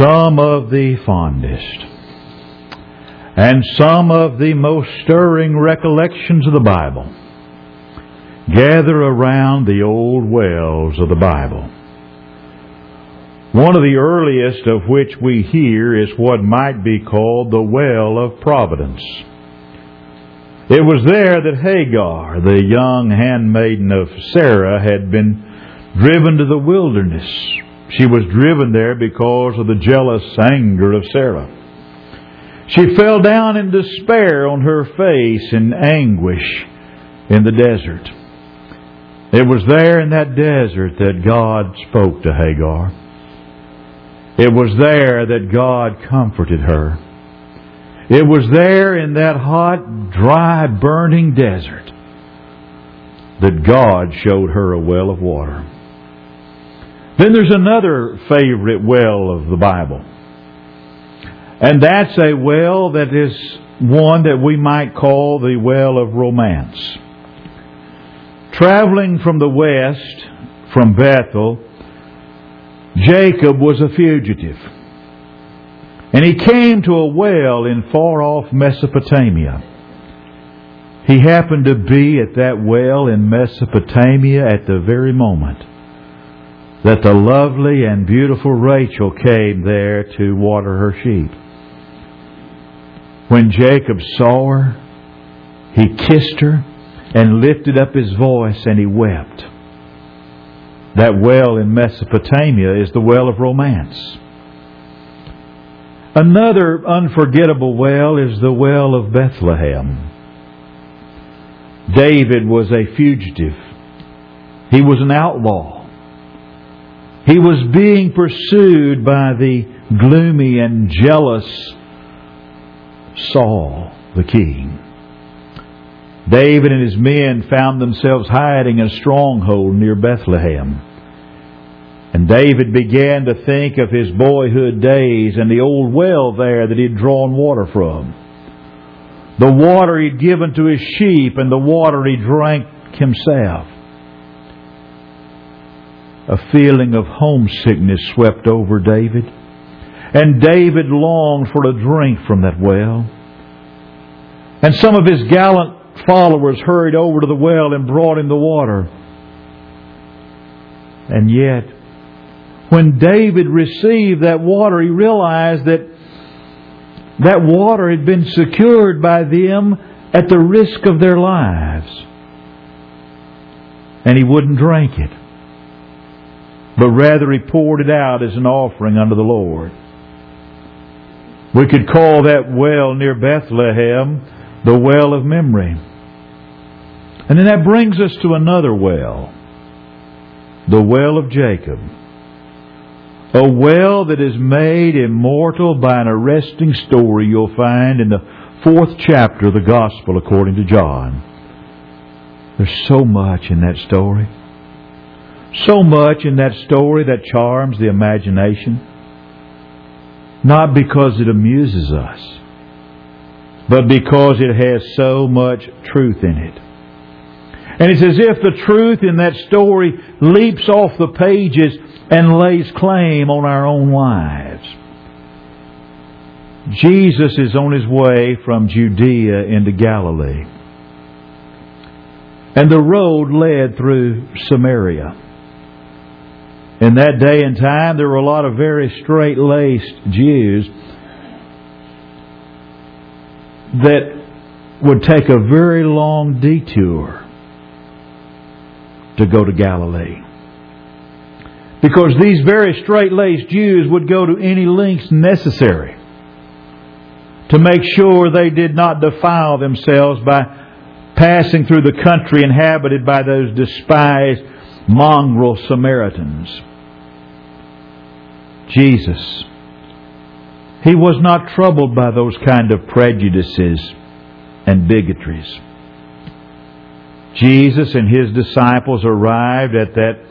some of the fondest and some of the most stirring recollections of the Bible gather around the old wells of the Bible. One of the earliest of which we hear is what might be called the well of Providence. It was there that Hagar, the young handmaiden of Sarah, had been driven to the wilderness. She was driven there because of the jealous anger of Sarah. She fell down in despair on her face in anguish in the desert. It was there in that desert that God spoke to Hagar. It was there that God comforted her. It was there in that hot, dry, burning desert that God showed her a well of water. Then there's another favorite well of the Bible. And that's a well that is one that we might call the well of romance. Traveling from the west, from Bethel, Jacob was a fugitive. And he came to a well in far-off Mesopotamia. He happened to be at that well in Mesopotamia at the very moment that the lovely and beautiful Rachel came there to water her sheep. When Jacob saw her, he kissed her and lifted up his voice and he wept. That well in Mesopotamia is the well of romance. Another unforgettable well is the well of Bethlehem. David was a fugitive. He was an outlaw. He was being pursued by the gloomy and jealous Saul, the king. David and his men found themselves hiding in a stronghold near Bethlehem. And David began to think of his boyhood days and the old well there that he had drawn water from. The water he'd given to his sheep and the water he drank himself. A feeling of homesickness swept over David, and David longed for a drink from that well. And some of his gallant followers hurried over to the well and brought him the water. And yet, when David received that water, he realized that water had been secured by them at the risk of their lives. And he wouldn't drink it, but rather he poured it out as an offering unto the Lord. We could call that well near Bethlehem the well of memory. And then that brings us to another well, the well of Jacob. A well that is made immortal by an arresting story you'll find in the 4th chapter of the Gospel according to John. There's so much in that story. So much in that story that charms the imagination. Not because it amuses us, but because it has so much truth in it. And it's as if the truth in that story leaps off the pages and lays claim on our own lives. Jesus is on His way from Judea into Galilee. And the road led through Samaria. In that day and time, there were a lot of very straight-laced Jews that would take a very long detour to go to Galilee. Because these very straight-laced Jews would go to any lengths necessary to make sure they did not defile themselves by passing through the country inhabited by those despised, mongrel Samaritans. Jesus, He was not troubled by those kind of prejudices and bigotries. Jesus and His disciples arrived at that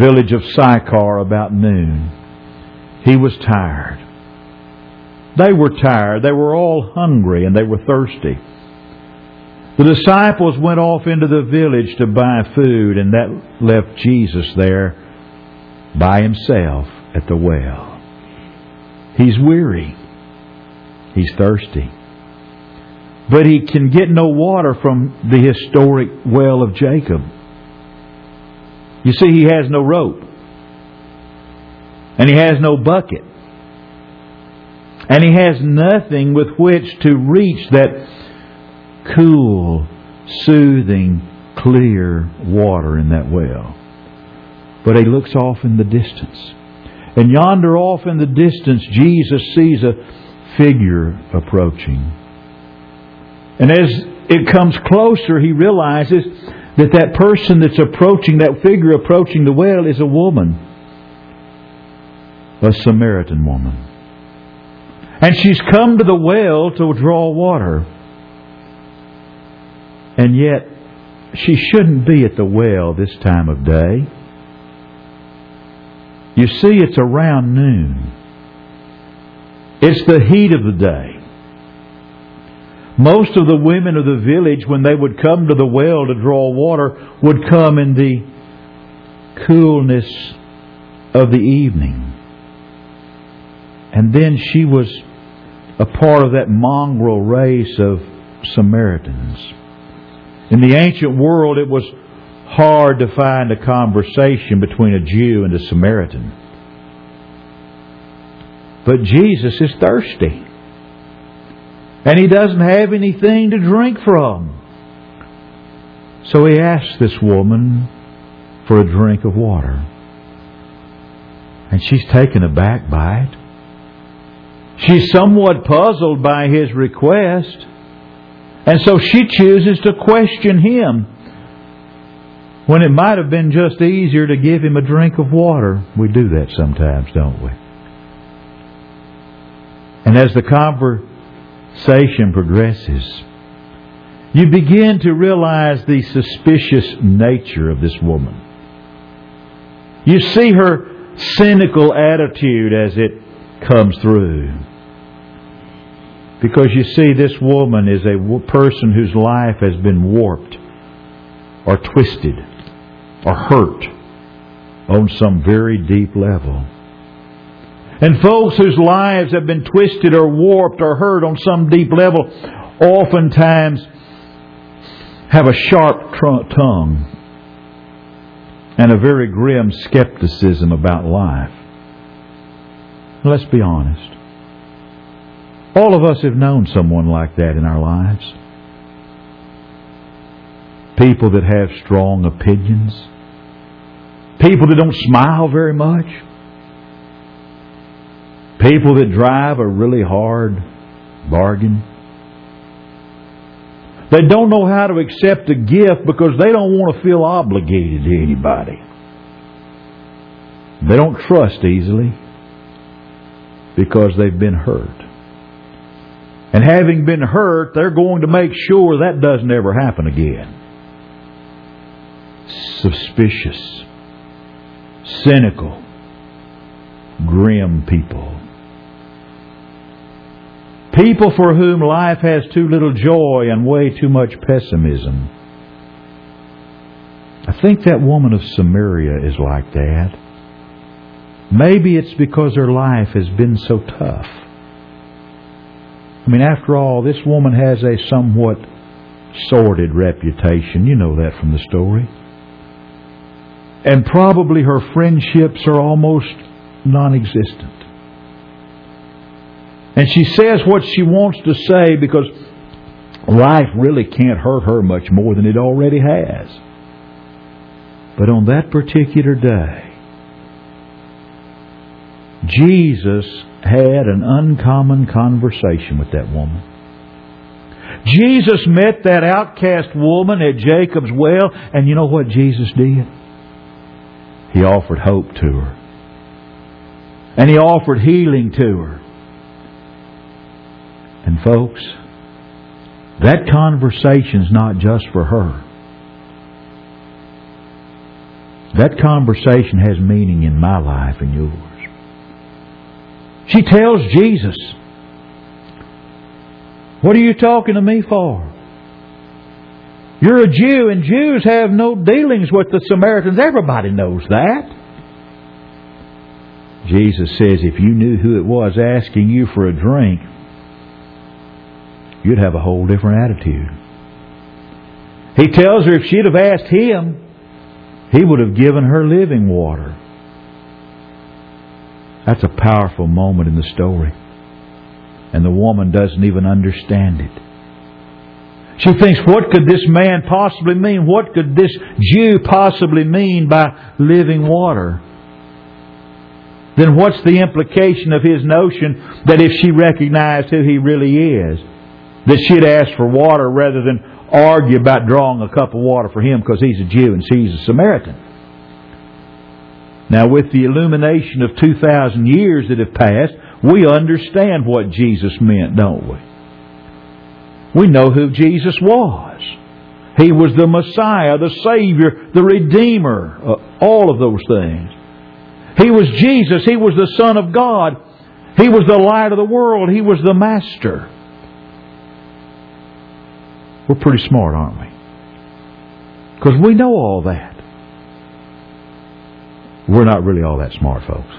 village of Sychar about noon. He was tired. They were tired. They were all hungry and they were thirsty. The disciples went off into the village to buy food, and that left Jesus there by Himself at the well. He's weary. He's thirsty. But he can get no water from the historic well of Jacob. You see, he has no rope. And he has no bucket. And he has nothing with which to reach that cool, soothing, clear water in that well. But he looks off in the distance. And yonder off in the distance, Jesus sees a figure approaching. And as it comes closer, he realizes that that person that's approaching, that figure approaching the well, is a woman. A Samaritan woman. And she's come to the well to draw water. And yet, she shouldn't be at the well this time of day. You see, it's around noon. It's the heat of the day. Most of the women of the village, when they would come to the well to draw water, would come in the coolness of the evening. And then she was a part of that mongrel race of Samaritans. In the ancient world, it was hard to find a conversation between a Jew and a Samaritan. But Jesus is thirsty. And he doesn't have anything to drink from. So he asks this woman for a drink of water. And she's taken aback by it. She's somewhat puzzled by his request. And so she chooses to question him when it might have been just easier to give him a drink of water. We do that sometimes, don't we? And as the conversation progresses, you begin to realize the suspicious nature of this woman. You see her cynical attitude as it comes through. Because you see, this woman is a person whose life has been warped or twisted or hurt on some very deep level. And folks whose lives have been twisted or warped or hurt on some deep level oftentimes have a sharp tongue and a very grim skepticism about life. Let's be honest. All of us have known someone like that in our lives. People that have strong opinions. People that don't smile very much. People that drive a really hard bargain. They don't know how to accept a gift because they don't want to feel obligated to anybody. They don't trust easily because they've been hurt. And having been hurt, they're going to make sure that doesn't ever happen again. Suspicious, cynical, grim people. People for whom life has too little joy and way too much pessimism. I think that woman of Samaria is like that. Maybe it's because her life has been so tough. I mean, after all, this woman has a somewhat sordid reputation. You know that from the story. And probably her friendships are almost non-existent. And she says what she wants to say because life really can't hurt her much more than it already has. But on that particular day, Jesus had an uncommon conversation with that woman. Jesus met that outcast woman at Jacob's well, and you know what Jesus did? He offered hope to her. And He offered healing to her. And folks, that conversation's not just for her. That conversation has meaning in my life and yours. She tells Jesus, "What are you talking to me for? You're a Jew, and Jews have no dealings with the Samaritans." Everybody knows that. Jesus says if you knew who it was asking you for a drink, you'd have a whole different attitude. He tells her if she'd have asked Him, He would have given her living water. That's a powerful moment in the story. And the woman doesn't even understand it. She thinks, what could this man possibly mean? What could this Jew possibly mean by living water? Then what's the implication of his notion that if she recognized who he really is, that she'd ask for water rather than argue about drawing a cup of water for him because he's a Jew and she's a Samaritan? Now, with the illumination of 2,000 years that have passed, we understand what Jesus meant, don't we? We know who Jesus was. He was the Messiah, the Savior, the Redeemer, all of those things. He was Jesus. He was the Son of God. He was the light of the world. He was the Master. We're pretty smart, aren't we? Because we know all that. We're not really all that smart, folks.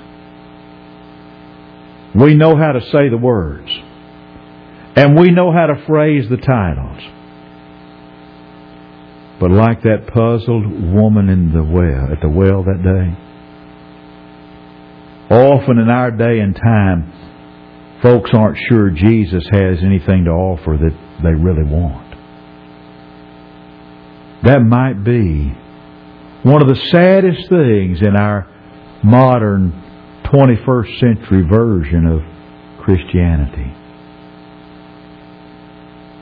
We know how to say the words. And we know how to phrase the titles. But like that puzzled woman in the well, at the well that day, often in our day and time, folks aren't sure Jesus has anything to offer that they really want. That might be one of the saddest things in our modern 21st century version of Christianity.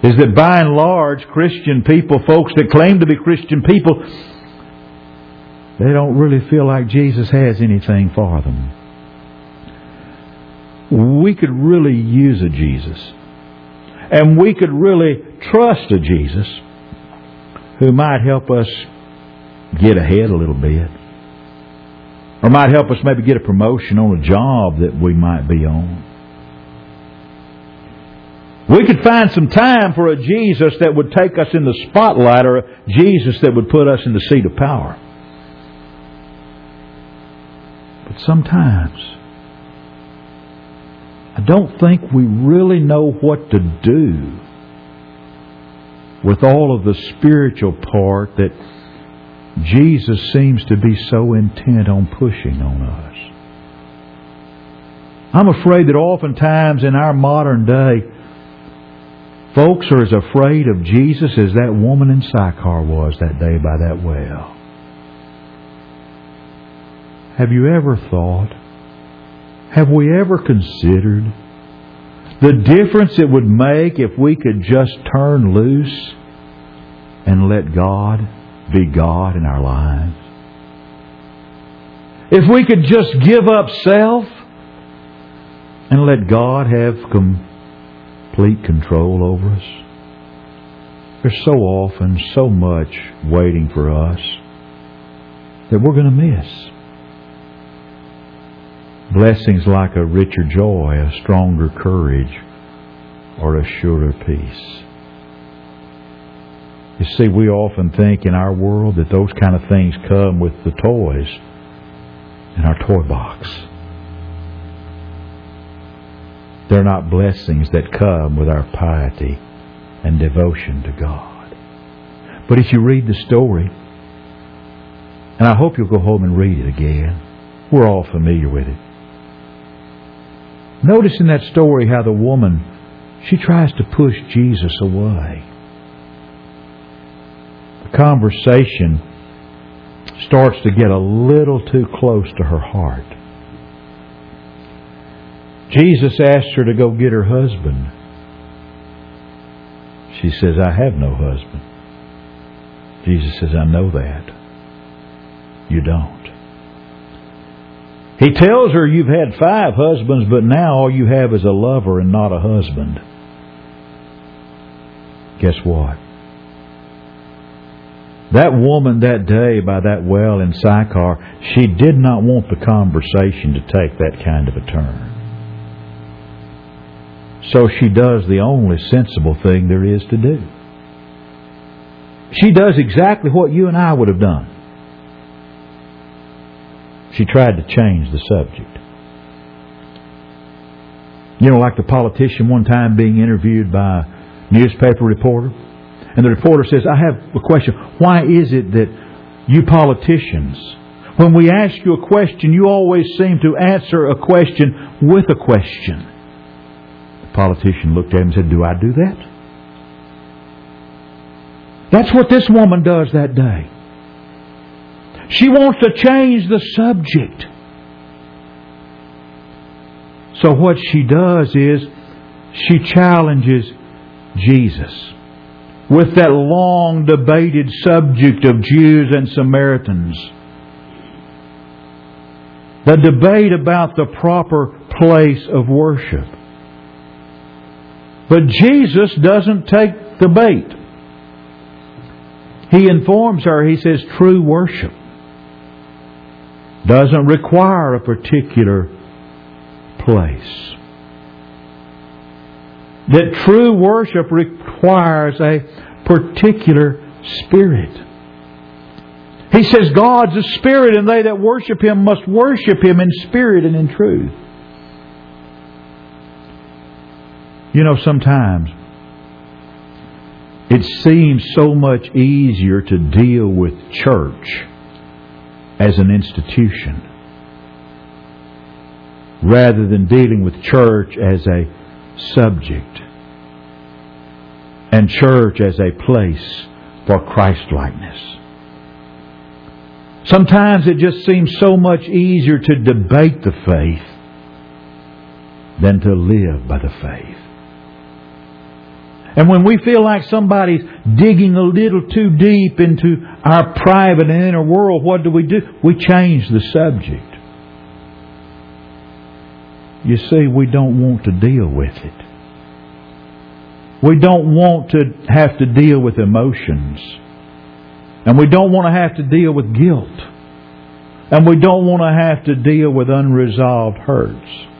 Is that by and large Christian people, folks that claim to be Christian people, they don't really feel like Jesus has anything for them. We could really use a Jesus. And we could really trust a Jesus who might help us get ahead a little bit. Or might help us maybe get a promotion on a job that we might be on. We could find some time for a Jesus that would take us in the spotlight or a Jesus that would put us in the seat of power. But sometimes, I don't think we really know what to do with all of the spiritual part that Jesus seems to be so intent on pushing on us. I'm afraid that oftentimes in our modern day, folks are as afraid of Jesus as that woman in Sychar was that day by that well. Have you ever thought, have we ever considered the difference it would make if we could just turn loose and let God be God in our lives? If we could just give up self and let God have complete control over us. There's so often so much waiting for us that we're going to miss. Blessings like a richer joy, a stronger courage, or a surer peace. You see, we often think in our world that those kind of things come with the toys in our toy box. They're not blessings that come with our piety and devotion to God. But if you read the story, and I hope you'll go home and read it again. We're all familiar with it. Notice in that story how the woman, she tries to push Jesus away. The conversation starts to get a little too close to her heart. Jesus asked her to go get her husband. She says, I have no husband. Jesus says, I know that. You don't. He tells her, you've had 5 husbands, but now all you have is a lover and not a husband. Guess what? That woman that day by that well in Sychar, she did not want the conversation to take that kind of a turn. So she does the only sensible thing there is to do. She does exactly what you and I would have done. She tried to change the subject. You know, like the politician one time being interviewed by a newspaper reporter. And the reporter says, I have a question. Why is it that you politicians, when we ask you a question, you always seem to answer a question with a question? The politician looked at him and said, do I do that? That's what this woman does that day. She wants to change the subject. So what she does is she challenges Jesus with that long debated subject of Jews and Samaritans. The debate about the proper place of worship. But Jesus doesn't take the bait. He informs her, he says, true worship doesn't require a particular place. That true worship requires a particular spirit. He says, God's a spirit, and they that worship Him must worship Him in spirit and in truth. You know, sometimes it seems so much easier to deal with church as an institution rather than dealing with church as a subject and church as a place for Christ-likeness. Sometimes it just seems so much easier to debate the faith than to live by the faith. And when we feel like somebody's digging a little too deep into our private and inner world, what do? We change the subject. You see, we don't want to deal with it. We don't want to have to deal with emotions. And we don't want to have to deal with guilt. And we don't want to have to deal with unresolved hurts.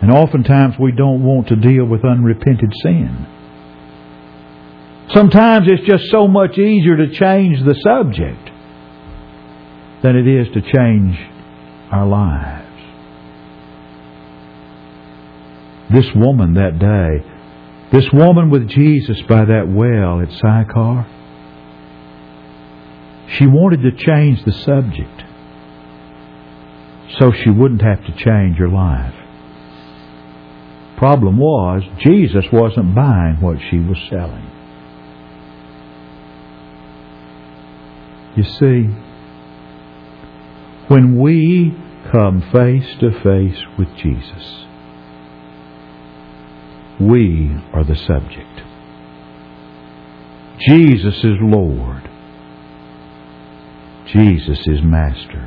And oftentimes we don't want to deal with unrepented sin. Sometimes it's just so much easier to change the subject than it is to change our lives. This woman that day, this woman with Jesus by that well at Sychar, she wanted to change the subject so she wouldn't have to change her life. Problem was, Jesus wasn't buying what she was selling. You see, when we come face to face with Jesus, we are the subject. Jesus is Lord. Jesus is Master.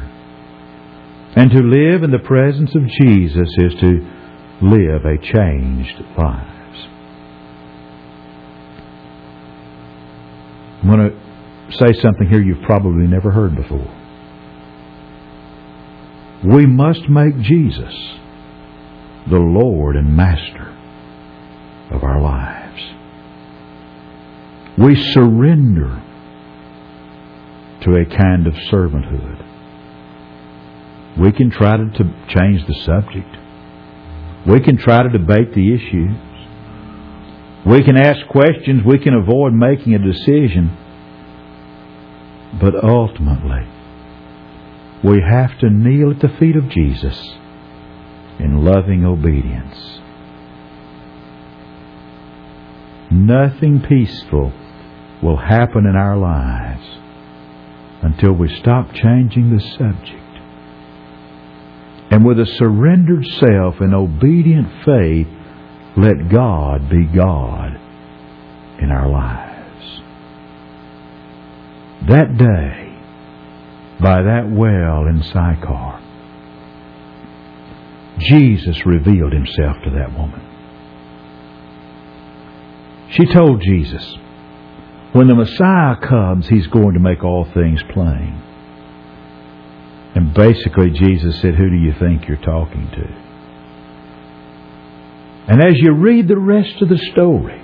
And to live in the presence of Jesus is to live a changed lives. I'm going to say something here you've probably never heard before. We must make Jesus the Lord and Master of our lives. We surrender to a kind of servanthood. We can try to change the subject. We can try to debate the issues. We can ask questions. We can avoid making a decision. But ultimately, we have to kneel at the feet of Jesus in loving obedience. Nothing peaceful will happen in our lives until we stop changing the subject. And with a surrendered self and obedient faith, let God be God in our lives. That day, by that well in Sychar, Jesus revealed Himself to that woman. She told Jesus, when the Messiah comes, He's going to make all things plain. And basically Jesus said, who do you think you're talking to? And as you read the rest of the story,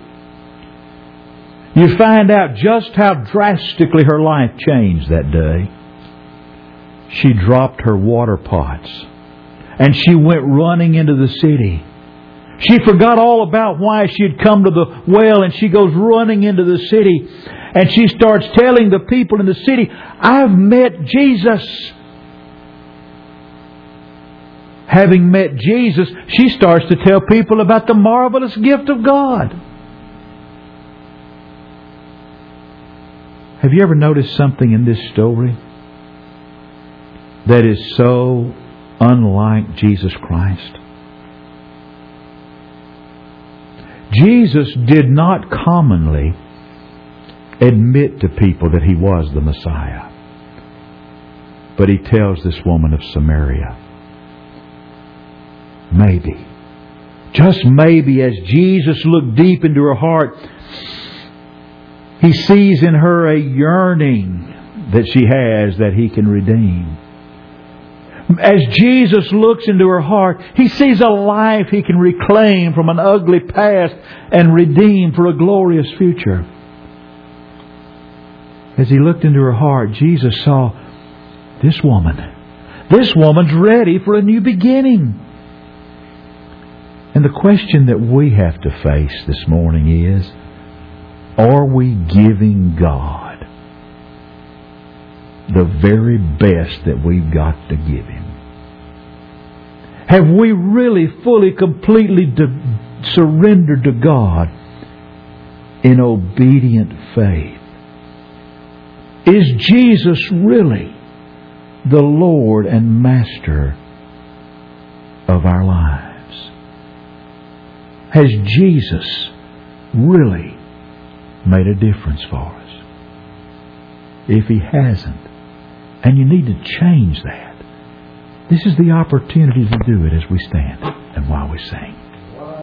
you find out just how drastically her life changed that day. She dropped her water pots And she went running into the city. She forgot all about why she had come to the well, and she goes running into the city. And she starts telling the people in the city, "I've met Jesus." Having met Jesus, she starts to tell people about the marvelous gift of God. Have you ever noticed something in this story that is so unlike Jesus Christ? Jesus did not commonly admit to people that He was the Messiah. But He tells this woman of Samaria, maybe, just maybe, as Jesus looked deep into her heart, He sees in her a yearning that she has that He can redeem. As Jesus looks into her heart, He sees a life He can reclaim from an ugly past and redeem for a glorious future. As He looked into her heart, Jesus saw this woman. This woman's ready for a new beginning. And the question that we have to face this morning is, are we giving God the very best that we've got to give Him? Have we really fully, completely surrendered to God in obedient faith? Is Jesus really the Lord and Master of our lives? Has Jesus really made a difference for us? If He hasn't, and you need to change that, this is the opportunity to do it as we stand and while we sing.